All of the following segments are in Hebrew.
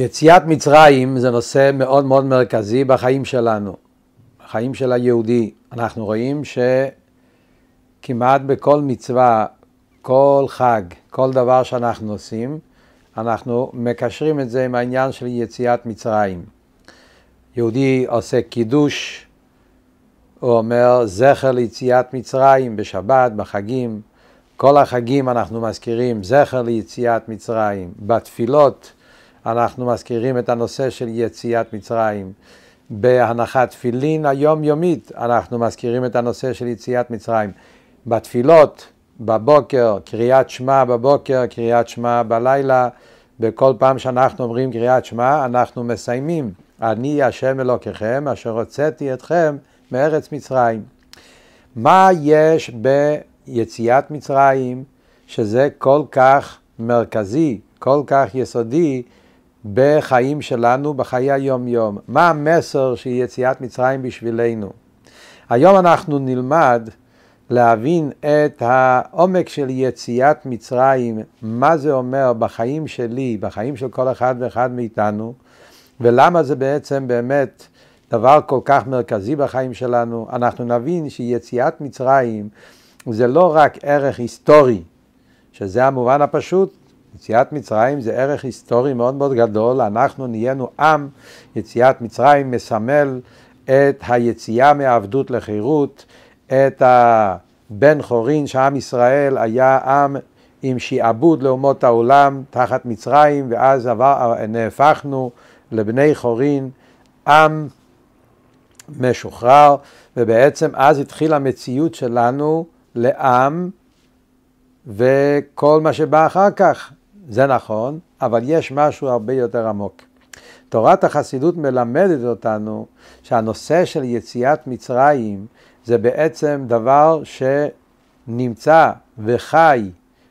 יציאת מצרים זה נושא מאוד מאוד מרכזי בחיים שלנו, בחיים של היהודי. אנחנו רואים שכמעט בכל מצווה, כל חג, כל דבר שאנחנו עושים, אנחנו מקשרים את זה עם העניין של יציאת מצרים. יהודי עושה קידוש, הוא אומר זכר ליציאת מצרים בשבת, בחגים. כל החגים אנחנו מזכירים זכר ליציאת מצרים. בתפילות אנחנו מזכירים את הנושא של יציאת מצרים. בהנחת תפילין היומיומית אנחנו מזכירים את הנושא של יציאת מצרים. בתפילות בבוקר, קריאת שמע בבוקר, קריאת שמע בלילה, בכל פעם שאנחנו אומרים קריאת שמע אנחנו מסיימים. אני השם אלוקיכם אשר הוצאתי אתכם מארץ מצרים. מה יש ביציאת מצרים שזה כל כך מרכזי, כל כך יסודי בחיים שלנו, בחיי היום יום? מה המסר של יציאת מצרים בשבילנו? היום אנחנו נלמד להבין את העומק של יציאת מצרים, מה זה אומר בחיים שלי, בחיים של כל אחד ואחד מאיתנו, ולמה זה בעצם באמת דבר כל כך מרכזי בחיים שלנו. אנחנו נבין שיציאת מצרים זה לא רק ערך היסטורי, שזה המובן הפשוט. יציאת מצרים זה ערך היסטורי מאוד מאוד גדול. אנחנו נהיינו עם. יציאת מצרים מסמל את היציאה מהעבדות לחירות, את הבן חורין שעם ישראל היה עם עם שיעבוד לאומות העולם תחת מצרים, ואז נהפכנו לבני חורין, עם משוחרר, ובעצם אז התחילה המציאות שלנו לעם, וכל מה שבא אחר כך זה נכון, אבל יש משהו הרבה יותר עמוק. תורת החסידות מלמדת אותנו שהנושא של יציאת מצרים זה בעצם דבר שנמצא וחי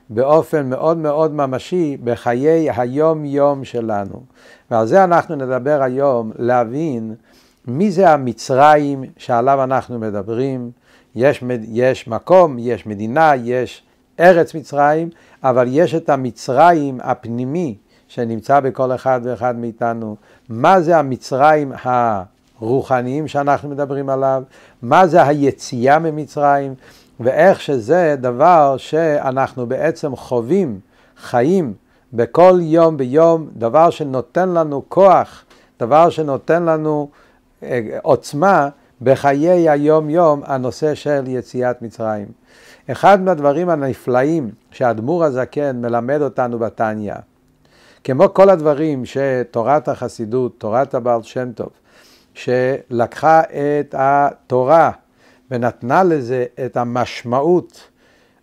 באופן מאוד מאוד ממשי בחיי היום יום שלנו. ועל זה אנחנו נדבר היום, להבין מי זה המצרים שעליו אנחנו מדברים. יש מקום, יש מדינה, יש ארץ מצרים, אבל יש את המצרים הפנימי שנמצא בכל אחד ואחד מאיתנו. מה זה המצרים הרוחניים שאנחנו מדברים עליו? מה זה היציאה ממצרים? ואיך שזה דבר שאנחנו בעצם חווים, חיים בכל יום ביום, דבר שנותן לנו כוח, דבר שנותן לנו עוצמה בחיי היום יום, הנושא של יציאת מצרים. אחד מהדברים הנפלאים שהאדמו"ר הזקן מלמד אותנו בתניא, כמו כל הדברים שתורת החסידות, תורת הבעל שם טוב, שלקחה את התורה ונתנה לזה את המשמעות,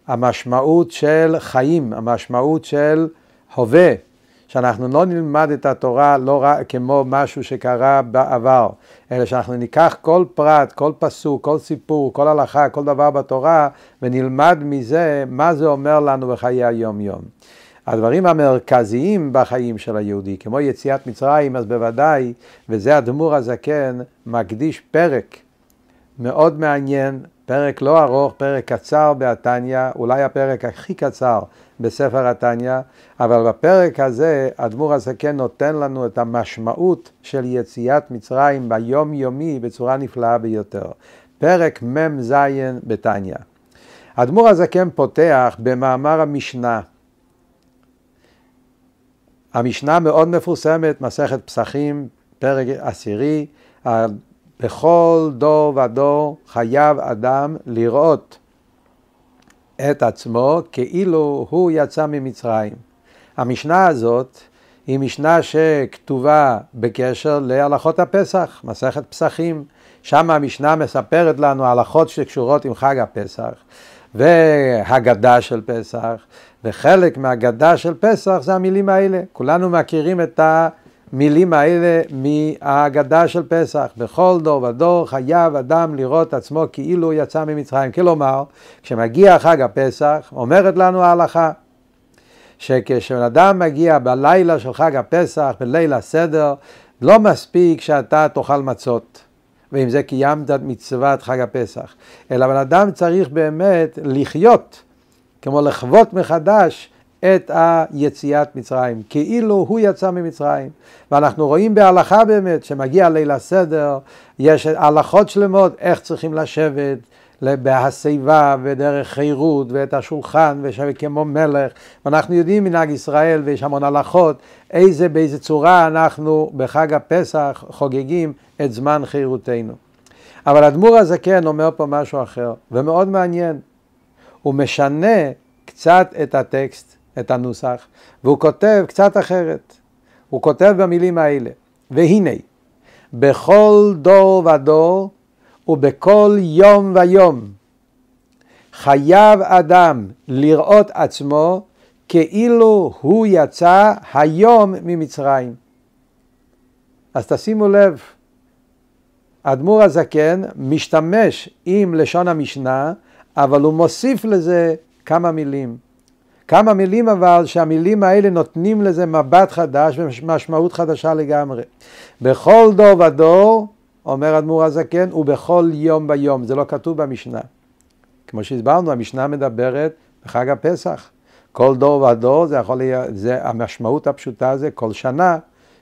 המשמעות של חיים, המשמעות של הווה, שאנחנו לא נלמד את התורה לא רק כמו משהו שקרה בעבר, אלא שאנחנו ניקח כל פרט, כל פסוק, כל סיפור, כל הלכה, כל דבר בתורה, ונלמד מזה מה זה אומר לנו בחיי היום יום. הדברים המרכזיים בחיים של היהודי, כמו יציאת מצרים, אז בוודאי, וזה אדמו"ר הזקן מקדיש פרק מאוד מעניין, פרק לא ארוך, פרק קצר בתניא, אולי הפרק הכי קצר בספר התניא, אבל בפרק הזה אדמו"ר הזקן נותן לנו את המשמעות של יציאת מצרים ביום יומי בצורה נפלאה ביותר. פרק מ"ז בתניא. אדמו"ר הזקן פותח במאמר המשנה. המשנה מאוד מפורסמת, מסכת פסחים, פרק 10, בכל דור ודור חייב אדם לראות את עצמו כאילו הוא יצא ממצרים. המשנה הזאת היא משנה שכתובה בקשר להלכות הפסח, מסכת פסחים. שם המשנה מספרת לנו הלכות שקשורות עם חג הפסח, והגדה של פסח, וחלק מהגדה של פסח זה המילים האלה. כולנו מכירים את המילים האלה מההגדה של פסח. בכל דור ודור חייב אדם לראות עצמו כאילו יצא ממצרים. כלומר, כשמגיע חג הפסח, אומרת לנו ההלכה, שכשאדם מגיע בלילה של חג הפסח, בליל הסדר, לא מספיק שאתה תאכל מצות, ועם זה קיימת מצוות חג הפסח, אלא בן אדם צריך באמת לחיות, כמו לחוות מחדש את היציאת מצרים, כאילו הוא יצא ממצרים. ואנחנו רואים בהלכה באמת, שמגיע ליל הסדר, יש הלכות שלמות, איך צריכים לשבת, בהסביבה ודרך חירות ואת השולחן ושבת כמו מלך. ואנחנו יודעים מנהג ישראל ויש המון הלכות, באיזה צורה אנחנו בחג הפסח חוגגים את זמן חירותנו. אבל אדמו"ר הזקן אומר פה משהו אחר ומאוד מעניין. הוא משנה קצת את הטקסט, את הנוסח, והוא כותב קצת אחרת. הוא כותב במילים האלה: והנה, בכל דור ודור ובכל יום ויום חייב אדם לראות עצמו כאילו הוא יצא היום ממצרים. אז תשימו לב, אדמו"ר הזקן משתמש עם לשון המשנה, אבל הוא מוסיף לזה כמה מילים. כמה מילים אבל שהמילים האלה נותנים לזה מבט חדש ומשמעות חדשה לגמרי. בכל דור ודור, אומר אדמו"ר הזקן, ובכל יום ויום. זה לא כתוב במשנה. כמו שהסברנו, המשנה מדברת בחג הפסח. כל דור ודור, זה המשמעות הפשוטה, זה כל שנה.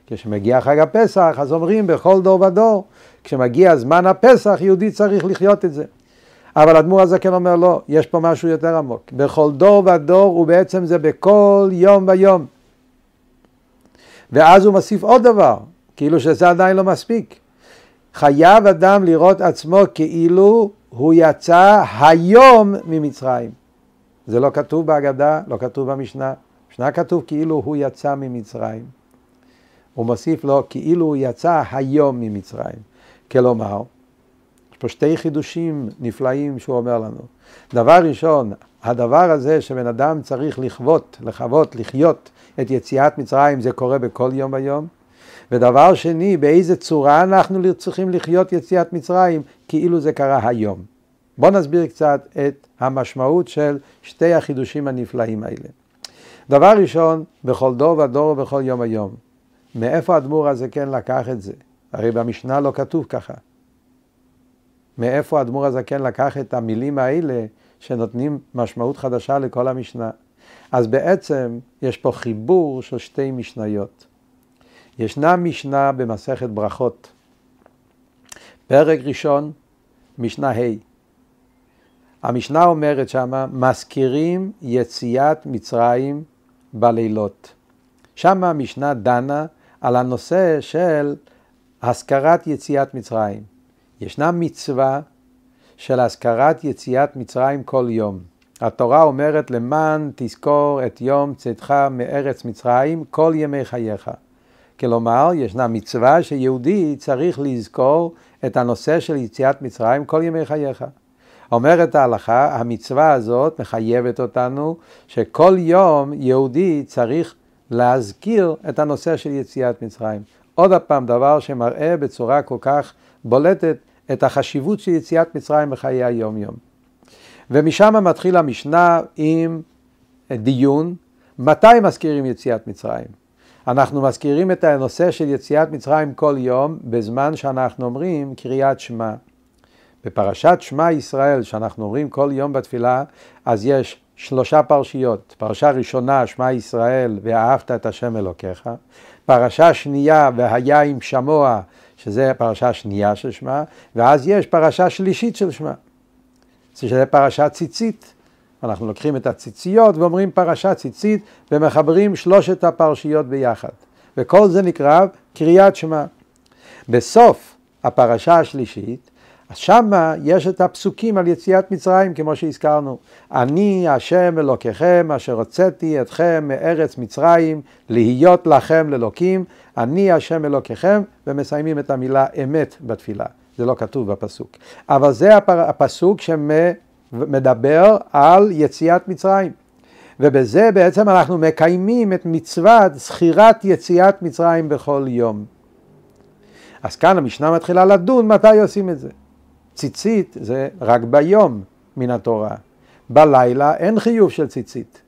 כשמגיע חג הפסח, אז אומרים בכל דור ודור. כשמגיע זמן הפסח, יהודי צריך לחיות את זה. אבל אדמו"ר הזקן אומר לא, יש פה משהו יותר עמוק. בכל דור ודור, ובעצם זה בכל יום ויום. ואז הוא מוסיף עוד דבר, כאילו שזה עדיין לא מספיק. חייב אדם לראות עצמו כאילו הוא יצא היום ממצרים. זה לא כתוב בהגדה, לא כתוב במשנה. במשנה כתוב כאילו הוא יצא ממצרים. הוא מוסיף לו כאילו הוא יצא היום ממצרים. כלומר, יש פה שתי חידושים נפלאים שהוא אומר לנו. דבר ראשון, הדבר הזה שבן אדם צריך לחיות את יציאת מצרים, זה קורה בכל יום ויום. ודבר שני, באיזה צורה אנחנו צריכים לחיות יציאת מצרים, כאילו זה קרה היום. בואו נסביר קצת את המשמעות של שתי החידושים הנפלאים האלה. דבר ראשון, בכל דור ודור ובכל יום היום. מאיפה אדמו"ר הזקן לקח את זה? הרי במשנה לא כתוב ככה. מאיפה אדמו"ר הזקן לקח את המילים האלה שנותנים משמעות חדשה לכל המשנה? אז בעצם יש פה חיבור של שתי משניות. ישנה משנה במסכת ברכות, פרק ראשון, משנה ה'. המשנה אומרת שמה, מזכירים יציאת מצרים בלילות. שמה המשנה דנה על הנושא של הזכרת יציאת מצרים. ישנה מצווה של הזכרת יציאת מצרים כל יום. התורה אומרת, למען תזכור את יום צאתך מארץ מצרים כל ימי חייך. כלומר, ישנה מצווה שיהודי צריך לזכור את הנושא של יציאת מצרים כל ימי חייך. אומרת ההלכה, המצווה הזאת מחייבת אותנו שכל יום יהודי צריך להזכיר את הנושא של יציאת מצרים. עוד פעם דבר שמראה בצורה כל כך בולטת את החשיבות של יציאת מצרים בחיי היום יום. ומשם מתחיל המשנה עם דיון, מתי מזכירים יציאת מצרים? אנחנו מזכירים את הנושא של יציאת מצרים כל יום, בזמן שאנחנו אומרים קריאת שמע. בפרשת שמע ישראל, שאנחנו אומרים כל יום בתפילה, אז יש שלושה פרשיות. פרשה ראשונה, שמע ישראל, ואהבת את השם אלוקיך. פרשה שנייה, והיה עם שמוע, שזה פרשה שנייה של שמע. ואז יש פרשה שלישית של שמע, שזה פרשה ציצית. אנחנו לוקחים את הציציות ואומרים פרשה ציצית ומחברים שלושת הפרשיות ביחד. וכל זה נקרא קריאת שמע. בסוף הפרשה השלישית, שמה יש את הפסוקים על יציאת מצרים כמו שהזכרנו. אני השם אלוקיכם אשר הוצאתי אתכם מארץ מצרים להיות לכם לאלוקים. אני השם אלוקיכם, ומסיימים את המילה אמת בתפילה. זה לא כתוב בפסוק. אבל זה הפסוק מדבר על יציאת מצרים. ובזה בעצם אנחנו מקיימים את מצוות זכירת יציאת מצרים בכל יום. אז כאן המשנה מתחילה לדון מתי עושים את זה. ציצית זה רק ביום מן התורה. בלילה אין חיוב של ציצית.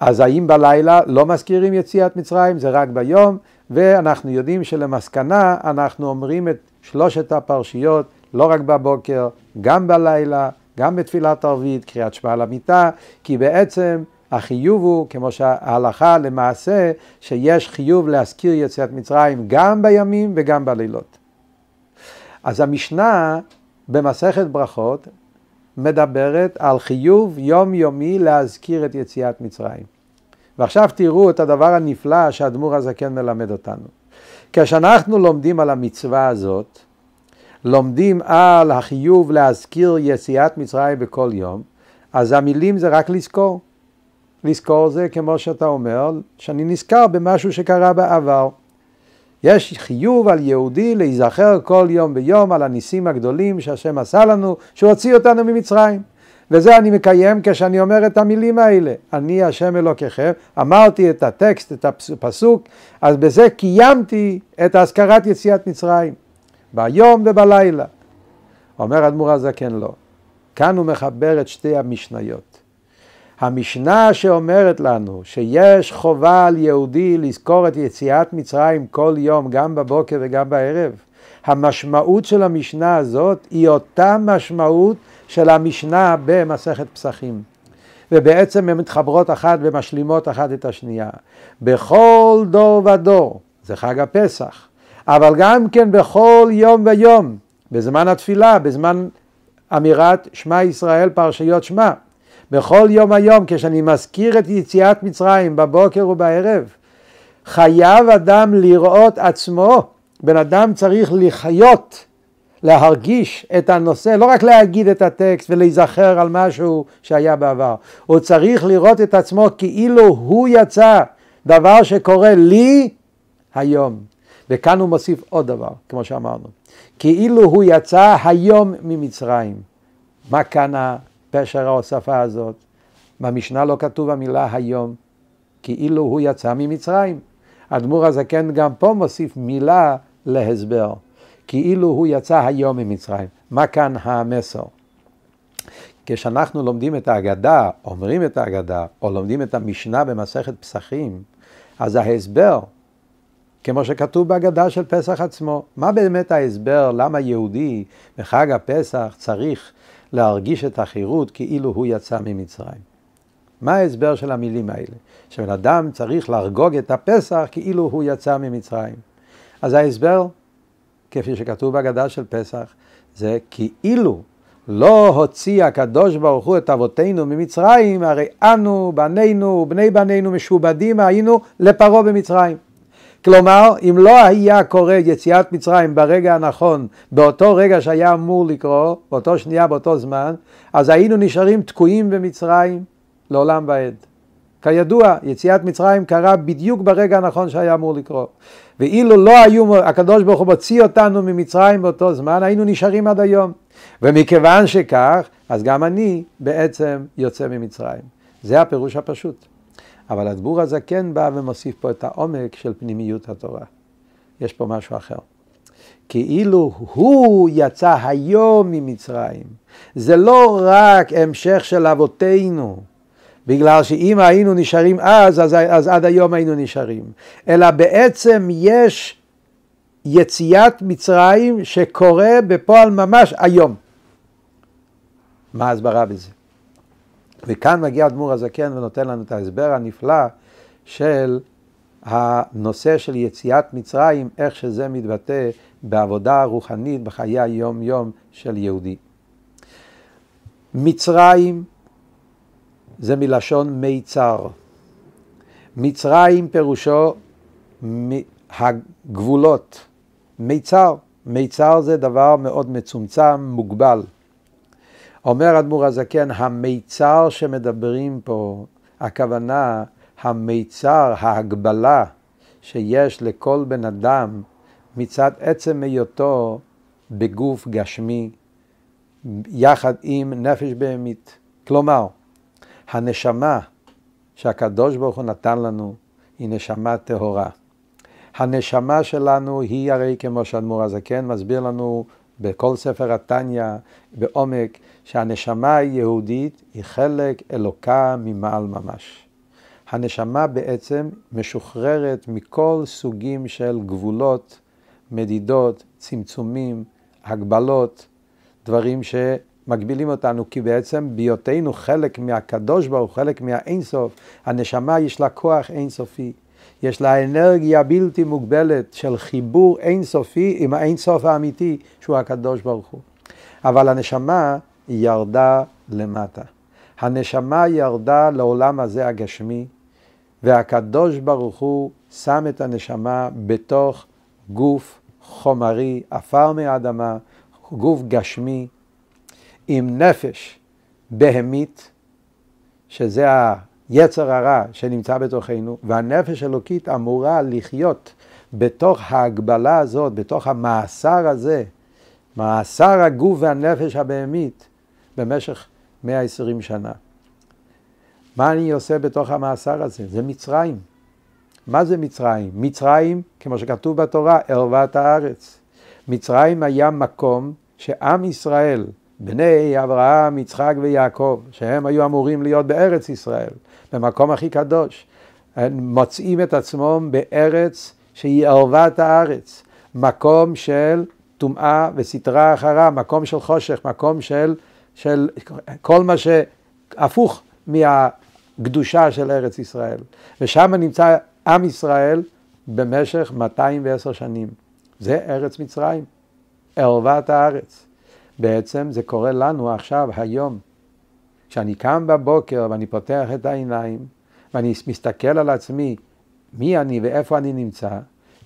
אז האם בלילה לא מזכירים יציאת מצרים, זה רק ביום, ואנחנו יודעים שלמסקנה אנחנו אומרים את שלושת הפרשיות, לא רק בבוקר, גם בלילה, גם בתפילת ערבית, קריאת שמע על המיטה, כי בעצם החיוב הוא, כמו שההלכה למעשה, שיש חיוב להזכיר יציאת מצרים גם בימים וגם בלילות. אז המשנה במסכת ברכות מדברת על חיוב יומיומי להזכיר את יציאת מצרים. ועכשיו תראו את הדבר הנפלא שהאדמו"ר הזקן מלמד אותנו. כשאנחנו לומדים על המצווה הזאת, לומדים על החיוב להזכיר יציאת מצרים בכל יום, אז המילים זה רק לזכור. לזכור זה כמו שאתה אומר, שאני נזכר במשהו שקרה בעבר. יש חיוב על יהודי להיזכר כל יום ביום על הניסים הגדולים שהשם עשה לנו, שהוא הוציא אותנו ממצרים. וזה אני מקיים כשאני אומר את המילים האלה. אני השם אלוקיכם, אמרתי את הטקסט, את הפסוק, אז בזה קיימתי את הזכרת יציאת מצרים. ביום ובלילה. אומר האדמו"ר הזקן לא. כאן הוא מחבר את שתי המשניות. המשנה שאומרת לנו שיש חובה על יהודי לזכור את יציאת מצרים כל יום, גם בבוקר וגם בערב, המשמעות של המשנה הזאת היא אותה משמעות של המשנה במסכת פסחים. ובעצם הן מתחברות אחת ומשלימות אחת את השנייה. בכל דור ודור, זה חג הפסח, אבל גם כן בכל יום ויום, בזמן התפילה, בזמן אמירת שמע ישראל, פרשיות שמע, בכל יום היום, כשאני מזכיר את יציאת מצרים בבוקר ובערב, חייב אדם לראות עצמו, בן אדם צריך לחיות, להרגיש את הנושא, לא רק להגיד את הטקסט ולהיזכר על משהו שהיה בעבר, הוא צריך לראות את עצמו כאילו הוא יצא, דבר שקורה לי היום. וכאן הוא מוסיף עוד דבר, כמו שאמרנו, כאילו הוא יצא היום ממצרים. מה כאן הפשר ההוספה הזאת? במשנה לא כתוב המילה היום, כאילו הוא יצא ממצרים. האדמו"ר הזקן גם פה מוסיף מילה להסבר, כאילו הוא יצא היום ממצרים. מה כאן המסר? כשאנחנו לומדים את ההגדה, אומרים את ההגדה, או לומדים את המשנה במסכת פסחים, אז ההסבר, כמו שכתוב בהגדה של פסח עצמו, מה באמת ההסבר למה יהודי בחג הפסח צריך להרגיש את החירות כאילו הוא יצא ממצרים? מה ההסבר של המילים האלה? שבן אדם צריך להרגוג את הפסח כאילו הוא יצא ממצרים. אז ההסבר, כפי שכתוב בהגדה של פסח, זה כאילו לא הוציא הקדוש ברוך הוא את אבותינו ממצרים, הרי אנו, בנינו ובני בנינו משובדים היינו לפרעה במצרים. כלומר, אם לא היה קורה יציאת מצרים ברגע הנכון, באותו רגע שהיה אמור לקרות, באותו שנייה, באותו זמן, אז היינו נשארים תקועים במצרים לעולם ועד. כידוע, יציאת מצרים קרה בדיוק ברגע הנכון שהיה אמור לקרות. ואילו לא היו, הקדוש ברוך הוא הוציא אותנו ממצרים באותו זמן, היינו נשארים עד היום. ומכיוון שכך, אז גם אני בעצם יוצא ממצרים. זה הפירוש הפשוט. אבל האדמו"ר הזקן בא ומוסיף פה את העומק של פנימיות התורה. יש פה משהו אחר. כאילו הוא יצא היום ממצרים. זה לא רק המשך של אבותינו, בגלל שאם היינו נשארים אז עד היום היינו נשארים. אלא בעצם יש יציאת מצרים שקורה בפועל ממש היום. מה ההסברה בזה? וכאן מגיע האדמו"ר הזקן ונותן לנו את ההסבר הנפלא של הנושא של יציאת מצרים, איך שזה מתבטא בעבודה רוחנית בחיי היום-יום של יהודי. מצרים זה מלשון מיצר. מצרים פירושו הגבולות. מיצר. מיצר זה דבר מאוד מצומצם, מוגבל. אומר האדמו"ר הזקן, המיצר שמדברים פה, הכוונה, המיצר, ההגבלה שיש לכל בן אדם מצד עצם היותו בגוף גשמי, יחד עם נפש בהמית. כלומר, הנשמה שהקדוש ברוך הוא נתן לנו היא נשמה טהורה. הנשמה שלנו היא הרי כמו שהאדמו"ר הזקן מסביר לנו בכל ספר התניא בעומק, שהנשמה היהודית היא חלק אלוקה ממעל ממש. הנשמה בעצם משוחררת מכל סוגים של גבולות, מדידות, צמצומים, הגבלות, דברים מגבילים אותנו, כי בעצם בהיותנו חלק מהקדוש ברוך, חלק מהאינסוף, הנשמה יש לה כוח אינסופי, יש לה אנרגיה בלתי מוגבלת של חיבור אינסופי עם האינסוף האמיתי שהוא הקדוש ברוך הוא. אבל הנשמה ירדה למטה. הנשמה ירדה לעולם הזה הגשמי, והקדוש ברוך הוא שם את הנשמה בתוך גוף חומרי, עפר מהאדמה, גוף גשמי, עם נפש בהמית, שזה היצר הרע שנמצא בתוכנו, והנפש אלוקית אמורה לחיות בתוך ההגבלה הזאת, בתוך המאסר הזה, מאסר הגוף והנפש הבהמית, במשך 120 שנה. מה אני עושה בתוך המאסר הזה? זה מצרים. מה זה מצרים? מצרים, כמו שכתוב בתורה, ערוות הארץ. מצרים היה מקום שעם ישראל, בני אברהם, יצחק ויעקב, שהם היו אמורים להיות בארץ ישראל, במקום הכי קדוש, מוצאים את עצמם בארץ שהיא ערוות הארץ, מקום של טומאה וסתרה אחרה, מקום של חושך, מקום של כל מה שהפוך מהקדושה של ארץ ישראל. ושם נמצא עם ישראל במשך 210 שנים. זה ארץ מצרים, ערוות הארץ. בעצם זה קורה לנו עכשיו, היום. כשאני קם בבוקר ואני פותח את העיניים, ואני מסתכל על עצמי, מי אני ואיפה אני נמצא,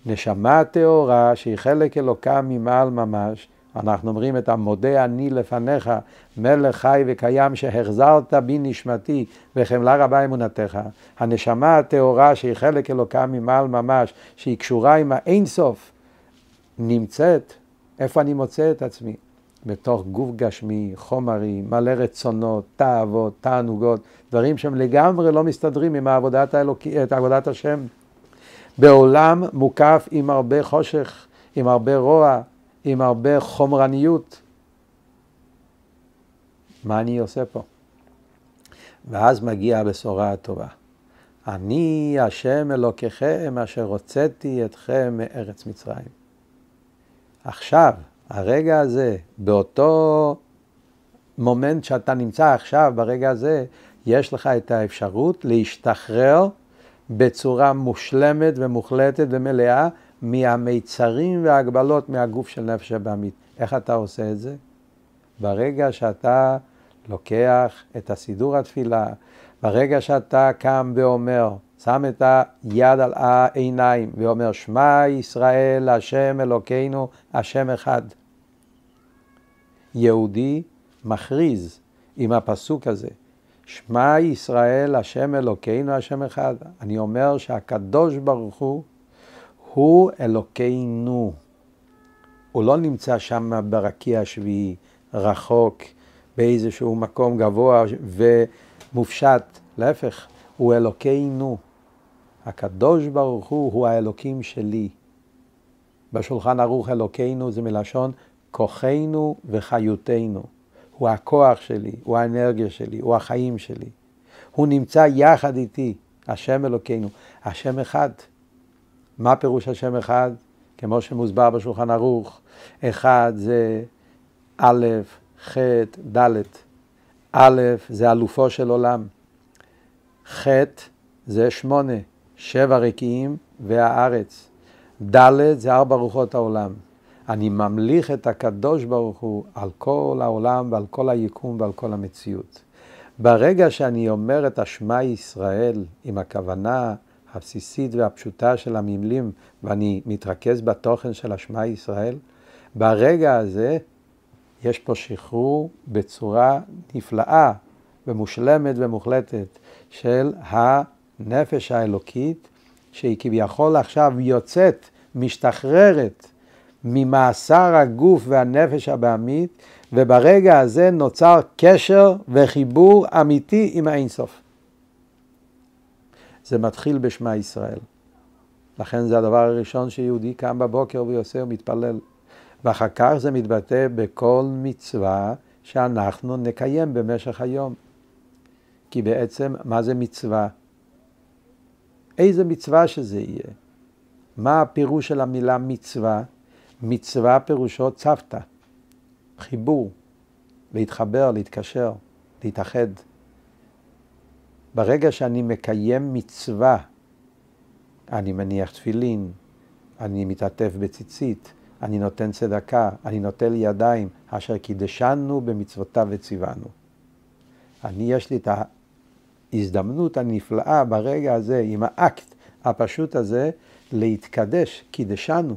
נשמה טהורה שהיא חלק אלוקה ממעל ממש, אנחנו אומרים את המודה אני לפניך, מלך חי וקיים שהחזרת בי נשמתי וחמלה רבה אמונתך. הנשמה הטהורה שהיא חלק אלוקה ממעל ממש, שהיא קשורה עם האינסוף, נמצאת, איפה אני מוצא את עצמי? בתוך גוף גשמי, חומרי, מלא רצונות, תאוות, תענוגות, דברים שהם לגמרי לא מסתדרים עם עבודת השם. בעולם מוקף עם הרבה חושך, עם הרבה רוע, עם הרבה חומרניות. מה אני עושה פה? ואז מגיעה הבשורה הטובה. אני השם אלוקיכם אשר הוצאתי אתכם מארץ מצרים. עכשיו, הרגע הזה, באותו מומנט שאתה נמצא עכשיו, ברגע הזה, יש לך את האפשרות להשתחרר בצורה מושלמת ומוחלטת ומלאה מהמיצרים וההגבלות מהגוף של נפש הבהמית. איך אתה עושה את זה? ברגע שאתה לוקח את הסידור התפילה, ברגע שאתה קם ואומר, שם את היד על העיניים ואומר, שמע ישראל, השם אלוקינו, השם אחד. יהודי מכריז עם הפסוק הזה, שמע ישראל, השם אלוקינו, השם אחד. אני אומר שהקדוש ברוך הוא אלוקינו. הוא לא נמצא שם ברקיע השביעי, רחוק, באיזשהו מקום גבוה ומופשט. להפך, הוא אלוקינו. הקדוש ברוך הוא האלוקים שלי. בשולחן ערוך אלוקינו זה מלשון כוחנו וחיותנו. הוא הכוח שלי, הוא האנרגיה שלי, הוא החיים שלי. הוא נמצא יחד איתי, השם אלוקינו, השם אחד. מה פירוש השם אחד? כמו שמוסבר בשולחן ערוך, אחד זה א', ח', ד'. א' זה אלופו של עולם. ח' זה 8, 7 רקיעים והארץ. ד' זה 4 רוחות העולם. אני ממליך את הקדוש ברוך הוא על כל העולם ועל כל היקום ועל כל המציאות. ברגע שאני אומר את השמע ישראל עם הכוונה הבסיסית והפשוטה של המילים, ואני מתרכז בתוכן של השמע ישראל, ברגע הזה יש פה שחרור בצורה נפלאה ומושלמת ומוחלטת של הנפש האלוקית, שהיא כביכול עכשיו יוצאת, משתחררת ממאסר הגוף והנפש הבהמית, וברגע הזה נוצר קשר וחיבור אמיתי עם האינסוף. זה מתחיל בשמע ישראל. לכן זה הדבר הראשון שיהודי קם בבוקר ועושה ומתפלל. ואחר כך זה מתבטא בכל מצווה שאנחנו נקיים במשך היום. כי בעצם מה זה מצווה? איזה מצווה שזה יהיה? מה הפירוש של המילה מצווה? מצווה פירושו צוותא, חיבור. להתחבר, להתקשר, להתאחד. ברגע שאני מקיים מצווה, אני מניח תפילין, אני מתעטף בציצית, אני נותן צדקה, אני נוטל ידיים, אשר קידשנו במצוותיו וציוונו. אני יש לי את ההזדמנות הנפלאה ברגע הזה, עם האקט הפשוט הזה, להתקדש, קידשנו,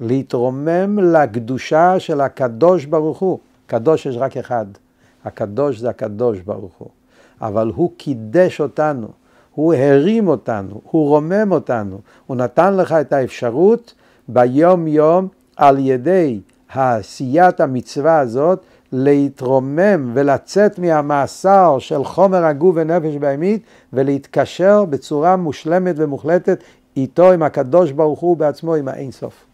להתרומם לקדושה של הקדוש ברוך הוא. קדוש יש רק אחד, הקדוש זה הקדוש ברוך הוא. אבל הוא קידש אותנו, הוא הרים אותנו, הוא רומם אותנו, הוא נתן לך את האפשרות ביום יום על ידי עשיית המצווה הזאת להתרומם ולצאת מהמאסר של חומר הגוף ונפש בהמית ולהתקשר בצורה מושלמת ומוחלטת איתו, עם הקדוש ברוך הוא בעצמו, עם האין סוף.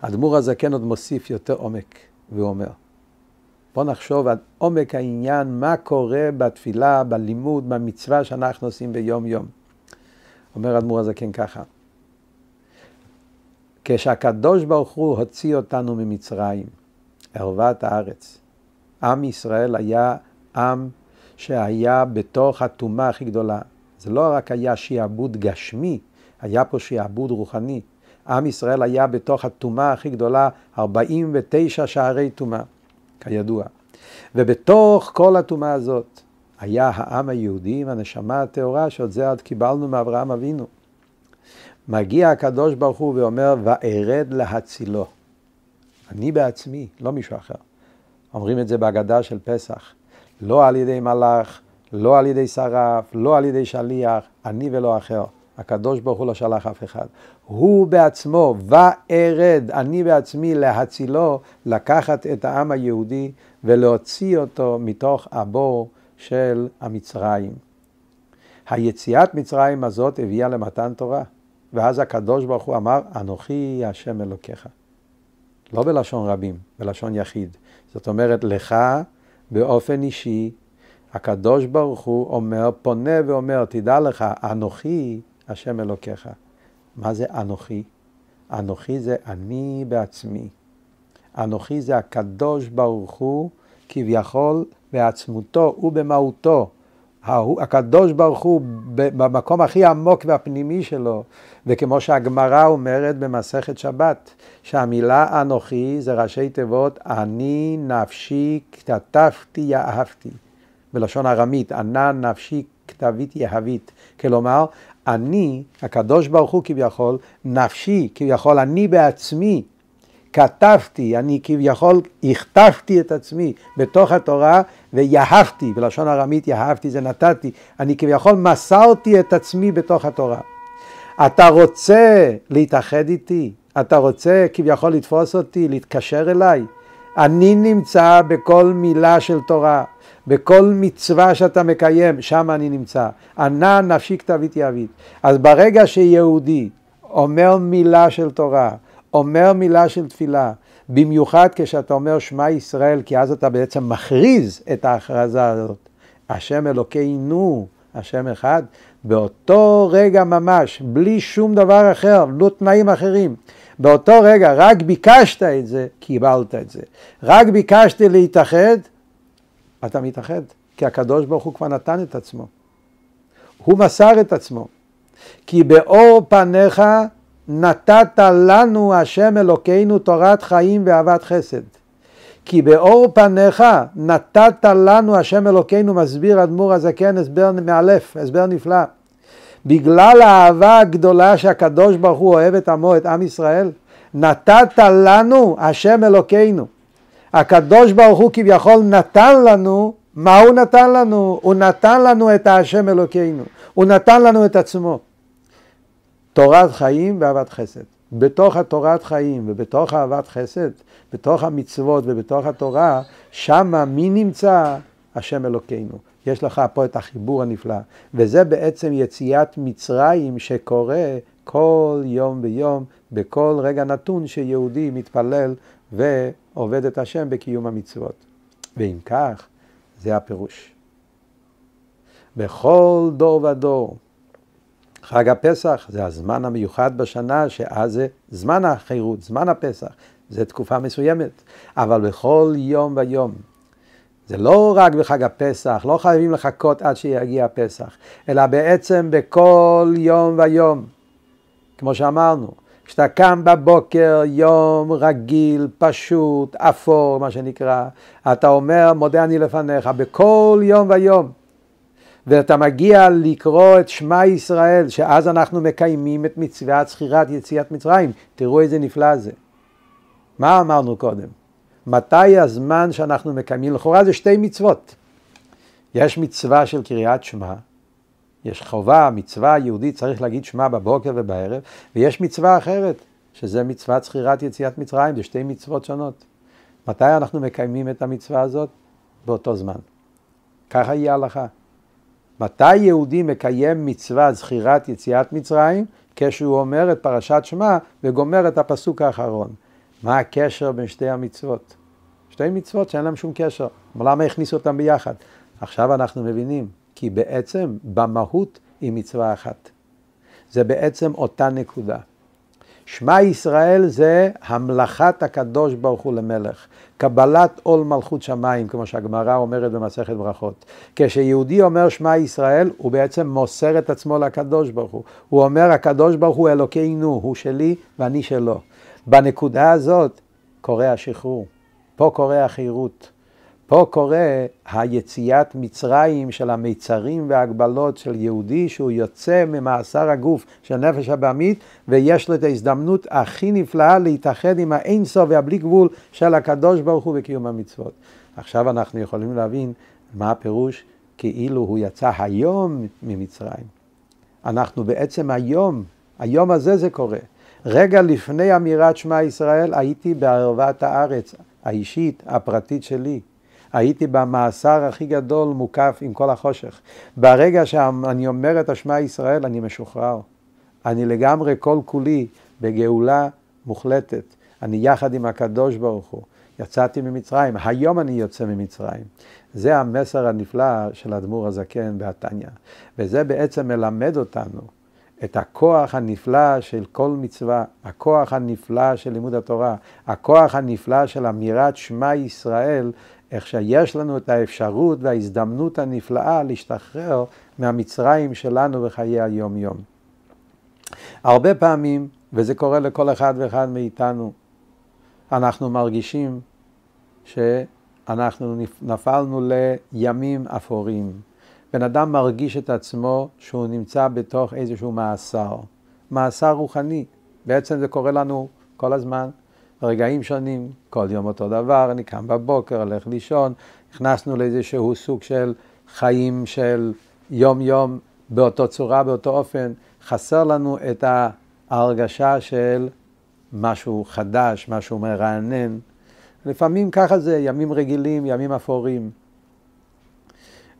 אדמו"ר הזקן עוד מוסיף יותר עומק ואומר, בוא נחשוב על עומק העניין, מה קורה בתפילה, בלימוד, במצווה שאנחנו עושים ביום יום. אומר אדמו"ר הזקן ככה, כשהקדוש ברוך הוא הוציא אותנו ממצרים, ערוות הארץ, עם ישראל היה עם שהיה בתוך הטומאה הכי גדולה. זה לא רק היה שיעבוד גשמי, היה פה שיעבוד רוחני. עם ישראל היה בתוך הטומאה הכי גדולה, 49 שערי טומאה, כידוע. ובתוך כל הטומאה הזאת היה העם היהודי, הנשמה הטהורה, שעוד זה עד קיבלנו מאברהם אבינו. מגיע הקדוש ברוך הוא ואומר, וארד להצילו. אני בעצמי, לא מישהו אחר. אומרים את זה בהגדה של פסח. לא על ידי מלאך, לא על ידי שרף, לא על ידי שליח, אני ולא אחר. הקדוש ברוך הוא לא שלח אף אחד. הוא בעצמו, וארד, אני בעצמי, להצילו, לקחת את העם היהודי ולהוציא אותו מתוך הבור של המצרים. היציאת מצרים הזאת הביאה למתן תורה. ואז הקדוש ברוך הוא אמר, אנוכי השם אלוקיך. לא בלשון רבים, בלשון יחיד. זאת אומרת, לך באופן אישי, הקדוש ברוך הוא אומר, פונה ואומר, תדע לך, אנוכי השם אלוקיך. מה זה אנוכי? אנוכי זה אני בעצמי. אנוכי זה הקדוש ברוך הוא, כביכול בעצמותו ובמהותו. הקדוש ברוך הוא במקום הכי עמוק והפנימי שלו, וכמו שהגמרא אומרת במסכת שבת, שהמילה אנוכי זה ראשי תיבות אני נפשי כתבתי יאהבתי, בלשון ארמית, ענה נפשי כתבית יהבית, כלומר אני, הקדוש ברוך הוא כביכול, נפשי כביכול, אני בעצמי כתבתי, אני כביכול הכתבתי את עצמי בתוך התורה, ויהבתי, בלשון ארמית יהבתי זה נתתי, אני כביכול מסרתי את עצמי בתוך התורה. אתה רוצה להתאחד איתי, אתה רוצה כביכול לתפוס אותי, להתקשר אליי, אני נמצא בכל מילה של תורה, בכל מצווה שאתה מקיים, שם אני נמצא. ענה נפשי כתבית יהבית. אז ברגע שיהודי אומר מילה של תורה, אומר מילה של תפילה, במיוחד כשאתה אומר שמע ישראל, כי אז אתה בעצם מכריז את ההכרזה הזאת. השם אלוקינו, השם אחד, באותו רגע ממש, בלי שום דבר אחר, לא תנאים אחרים. באותו רגע, רק ביקשת את זה, קיבלת את זה. רק ביקשת להתאחד, אתה מתאחד, כי הקדוש ברוך הוא כבר נתן את עצמו. הוא מסר את עצמו. כי באור פניך נתת לנו השם אלוקינו תורת חיים ואהבת חסד. כי באור פניך נתת לנו השם אלוקינו, מסביר אדמו"ר הזקן, הסבר מאלף, הסבר נפלא. בגלל האהבה הגדולה שהקדוש ברוך הוא אוהב את עמו, את עם ישראל, נתת לנו השם אלוקינו. הקדוש ברוך הוא כביכול נתן לנו, מה הוא נתן לנו? הוא נתן לנו את השם אלוקינו, הוא נתן לנו את עצמו. תורת חיים ואהבת חסד. בתוך התורת חיים ובתוך אהבת חסד, בתוך המצוות ובתוך התורה, שמה מי נמצא? השם אלוקינו. יש לך פה את החיבור הנפלא. וזה בעצם יציאת מצרים שקורה כל יום ביום, בכל רגע נתון שיהודי מתפלל ועובד את השם בקיום המצוות. ואם כך, זה הפירוש. בכל דור ודור, חג הפסח זה הזמן המיוחד בשנה, שאז זה זמן החירות, זמן הפסח, זה תקופה מסוימת, אבל בכל יום ויום. זה לא רק בחג הפסח, לא חייבים לחכות עד שיגיע הפסח, אלא בעצם בכל יום ויום. כמו שאמרנו, כשאתה קם בבוקר, יום רגיל, פשוט, אפור, מה שנקרא, אתה אומר, מודה אני לפניך, בכל יום ויום. ואתה מגיע לקרוא את שמע ישראל, שאז אנחנו מקיימים את מצוות זכירת יציאת מצרים. תראו איזה נפלא זה. מה אמרנו קודם? מתי הזמן שאנחנו מקיימים? לכאורה זה שתי מצוות. יש מצווה של קריאת שמע, יש חובה, מצווה יהודית, צריך להגיד שמע בבוקר ובערב, ויש מצווה אחרת, שזה מצוות זכירת יציאת מצרים, זה שתי מצוות שונות. מתי אנחנו מקיימים את המצווה הזאת? באותו זמן. ככה היא ההלכה. מתי יהודי מקיים מצווה זכירת יציאת מצרים? כשהוא אומר את פרשת שמע וגומר את הפסוק האחרון. מה הקשר בין שתי המצוות? שתי מצוות שאין להם שום קשר. למה הכניסו אותם ביחד? עכשיו אנחנו מבינים, כי בעצם במהות היא מצווה אחת. זה בעצם אותה נקודה. שמע ישראל זה המלכת הקדוש ברוך הוא למלך. קבלת עול מלכות שמיים, כמו שהגמרא אומרת במסכת ברכות. כשיהודי אומר שמע ישראל, הוא בעצם מוסר את עצמו לקדוש ברוך הוא. הוא אומר, הקדוש ברוך הוא אלוקינו, הוא שלי ואני שלו. בנקודה הזאת קורה השחרור, פה קורה החירות, פה קורה היציאת מצרים של המיצרים וההגבלות של יהודי שהוא יוצא ממאסר הגוף של נפש הבעמית, ויש לו את ההזדמנות הכי נפלאה להתאחד עם האינסוף והבלי גבול של הקדוש ברוך הוא וקיום המצוות. עכשיו אנחנו יכולים להבין מה הפירוש כאילו הוא יצא היום ממצרים. אנחנו בעצם היום הזה זה קורה. רגע לפני אמירת שמע ישראל הייתי בערבת הארץ האישית, הפרטית שלי. הייתי במאסר הכי גדול מוקף עם כל החושך. ברגע שאני אומר את השמע ישראל אני משוחרר. אני לגמרי כל כולי בגאולה מוחלטת. אני יחד עם הקדוש ברוך הוא. יצאתי ממצרים, היום אני יוצא ממצרים. זה המסר הנפלא של האדמו"ר הזקן בתניא. וזה בעצם מלמד אותנו. את הכוח הנפלא של כל מצווה, הכוח הנפלא של לימוד התורה, הכוח הנפלא של אמירת שמע ישראל, איך שיש לנו את האפשרות וההזדמנות הנפלאה להשתחרר מהמצרים שלנו בחיי היום-יום. הרבה פעמים, וזה קורה לכל אחד ואחד מאיתנו, אנחנו מרגישים שאנחנו נפלנו לימים אפורים. בן אדם מרגיש את עצמו שהוא נמצא בתוך איזשהו מאסר. מאסר רוחני. בעצם זה קורה לנו כל הזמן, רגעים שונים, כל יום אותו דבר, אני קם בבוקר, הולך לישון, נכנסנו לאיזשהו סוג של חיים של יום-יום, באותו צורה, באותו אופן. חסר לנו את ההרגשה של משהו חדש, משהו מרענן. לפעמים ככה זה, ימים רגילים, ימים אפורים.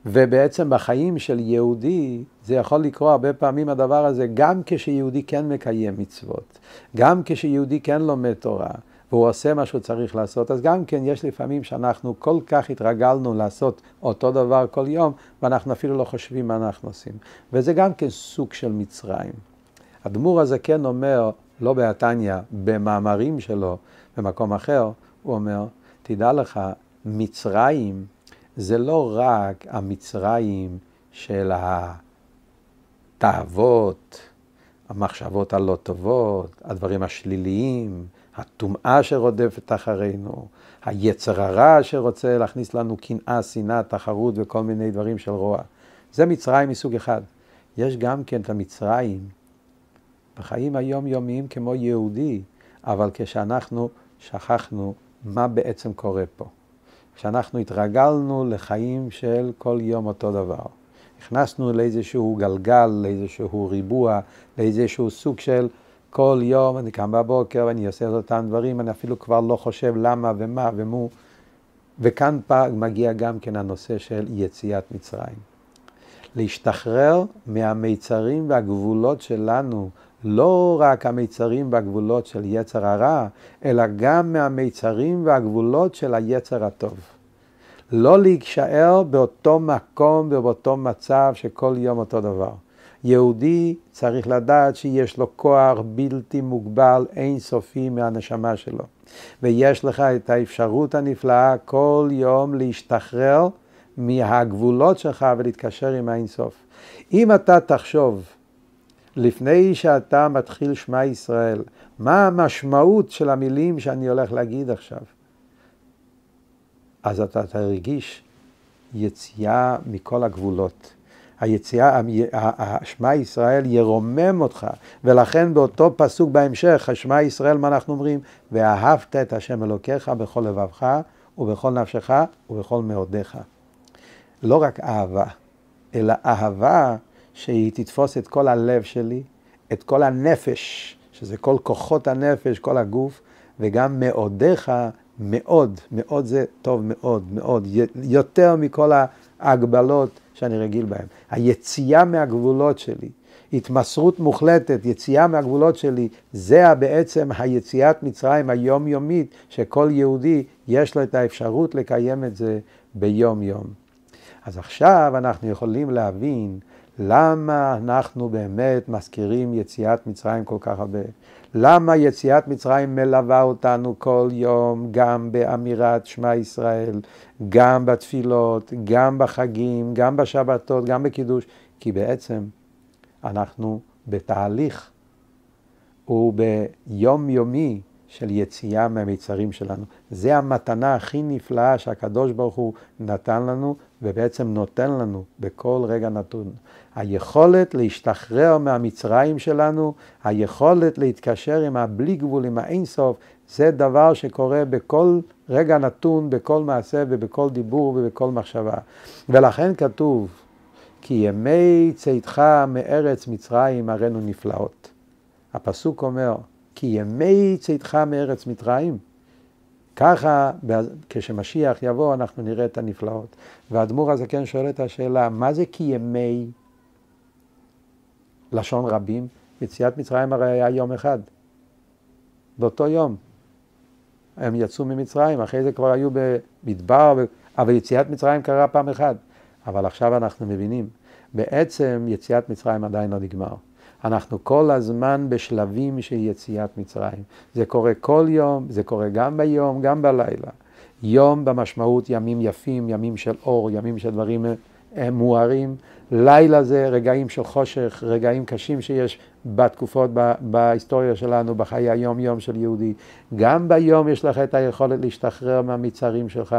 ובעצם בחיים של יהודי זה יכול לקרות הרבה פעמים הדבר הזה, גם כשיהודי כן מקיים מצוות, גם כשיהודי כן לומד תורה, והוא עושה מה שהוא צריך לעשות, אז גם כן יש לפעמים שאנחנו כל כך התרגלנו לעשות אותו דבר כל יום, ואנחנו אפילו לא חושבים מה אנחנו עושים. וזה גם כן סוג של מצרים. האדמו"ר הזקן אומר, לא בתניא, במאמרים שלו, במקום אחר, הוא אומר, תדע לך, מצרים, זה לא רק המצרים של התאוות, המחשבות הלא טובות, הדברים השליליים, הטומאה שרודפת אחרינו, היצר הרע שרוצה להכניס לנו קנאה, שנאה, תחרות וכל מיני דברים של רוע. זה מצרים מסוג אחד. יש גם כן את המצרים בחיים היום-יומיים כמו יהודי, אבל כשאנחנו שכחנו מה בעצם קורה פה. כשאנחנו התרגלנו לחיים של כל יום אותו דבר. הכנסנו לאיזשהו גלגל, לאיזשהו ריבוע, לאיזשהו סוג של כל יום אני קם בבוקר ואני עושה את אותם דברים, אני אפילו כבר לא חושב למה ומה ומו. וכאן מגיע גם כן הנושא של יציאת מצרים. להשתחרר מהמיצרים והגבולות שלנו, לא רק המיצרים והגבולות של יצר הרע, אלא גם מהמיצרים והגבולות של היצר הטוב. לא להישאר באותו מקום ובאותו מצב שכל יום אותו דבר. יהודי צריך לדעת שיש לו כוח בלתי מוגבל, אינסופי מהנשמה שלו. ויש לך את האפשרות הנפלאה כל יום להשתחרר מהגבולות שלך ולהתקשר עם האינסוף. אם אתה תחשוב, לפני שאתה מתחיל שמע ישראל, מה המשמעות של המילים שאני הולך להגיד עכשיו, אז אתה תרגיש יציאה מכל הגבולות. היציאה, שמע ישראל ירומם אותך, ולכן באותו פסוק בהמשך, שמע ישראל, מה אנחנו אומרים? ואהבת את השם אלוקיך בכל לבבך ובכל נפשך ובכל מאודיך. לא רק אהבה, אלא אהבה שהיא תתפוס את כל הלב שלי, את כל הנפש, שזה כל כוחות הנפש, כל הגוף, וגם מאודיך, מאוד, מאוד זה טוב מאוד, מאוד, יותר מכל ההגבלות שאני רגיל בהן. היציאה מהגבולות שלי, התמסרות מוחלטת, יציאה מהגבולות שלי, זה בעצם היציאת מצרים היומיומית, שכל יהודי יש לו את האפשרות לקיים את זה ביום יום. אז עכשיו אנחנו יכולים להבין למה אנחנו באמת מזכירים יציאת מצרים כל כך הרבה. למה יציאת מצרים מלווה אותנו כל יום, גם באמירת שמע ישראל, גם בתפילות, גם בחגים, גם בשבתות, גם בקידוש. כי בעצם אנחנו בתהליך וביום יומי של יציאה מהמצרים שלנו. זה המתנה הכי נפלאה שהקדוש ברוך הוא נתן לנו, ובעצם נותן לנו בכל רגע נתון. היכולת להשתחרר מהמצרים שלנו, היכולת להתקשר עם הבלי גבול, עם האינסוף, זה דבר שקורה בכל רגע נתון, בכל מעשה ובכל דיבור ובכל מחשבה. ולכן כתוב, כי ימי צאתך מארץ מצרים הראינו נפלאות. הפסוק אומר, כי ימי צאתך מארץ מצרים. ככה, כשמשיח יבוא, אנחנו נראה את הנפלאות. והאדמו"ר הזקן שואל את השאלה, מה זה כי ימי? לשון רבים, יציאת מצרים הרי היה יום אחד. באותו יום. הם יצאו ממצרים, אחרי זה כבר היו במדבר, אבל יציאת מצרים קרה פעם אחת. אבל עכשיו אנחנו מבינים, בעצם יציאת מצרים עדיין לא נגמר. אנחנו כל הזמן בשלבים של יציאת מצרים. זה קורה כל יום, זה קורה גם ביום, גם בלילה. יום במשמעות ימים יפים, ימים של אור, ימים של דברים מוארים. לילה זה רגעים של חושך, רגעים קשים שיש בתקופות בהיסטוריה שלנו, בחיי היום יום של יהודי. גם ביום יש לך את היכולת להשתחרר מהמצרים שלך.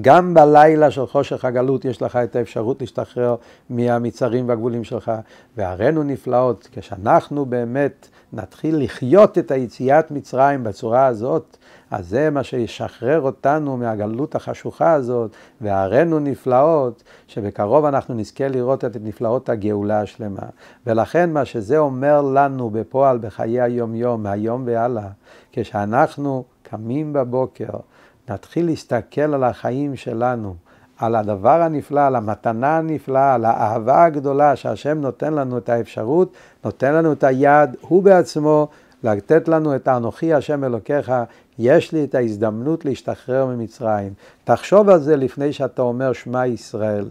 גם בלילה של חושך הגלות יש לך את האפשרות להשתחרר מהמצרים והגבולים שלך. והראינו נפלאות, כשאנחנו באמת נתחיל לחיות את היציאת מצרים בצורה הזאת, אז זה מה שישחרר אותנו מהגלות החשוכה הזאת. והראינו נפלאות, שבקרוב אנחנו נזכה לראות את נפלאות הגאולה השלמה. ולכן מה שזה אומר לנו בפועל בחיי היום יום, מהיום והלאה, כשאנחנו קמים בבוקר, נתחיל להסתכל על החיים שלנו, על הדבר הנפלא, על המתנה הנפלאה, על האהבה הגדולה שהשם נותן לנו את האפשרות, נותן לנו את היד, הוא בעצמו, לתת לנו את אנוכי השם אלוקיך, יש לי את ההזדמנות להשתחרר ממצרים. תחשוב על זה לפני שאתה אומר שמע ישראל.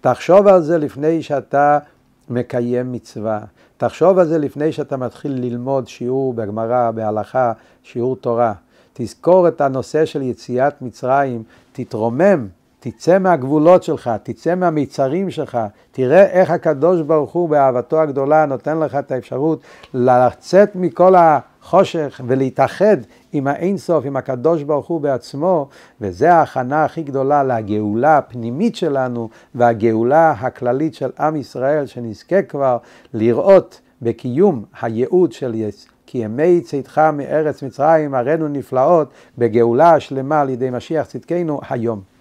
תחשוב על זה לפני שאתה מקיים מצווה. תחשוב על זה לפני שאתה מתחיל ללמוד שיעור בגמרא, בהלכה, שיעור תורה. תזכור את הנושא של יציאת מצרים, תתרומם, תצא מהגבולות שלך, תצא מהמצרים שלך, תראה איך הקדוש ברוך הוא באהבתו הגדולה נותן לך את האפשרות לצאת מכל החושך ולהתאחד עם האינסוף, עם הקדוש ברוך הוא בעצמו, וזה ההכנה הכי גדולה לגאולה הפנימית שלנו והגאולה הכללית של עם ישראל, שנזכה כבר לראות בקיום הייעוד של יציאת. כי ימי צאתך מארץ מצרים הראינו נפלאות, בגאולה השלמה על ידי משיח צדקנו היום.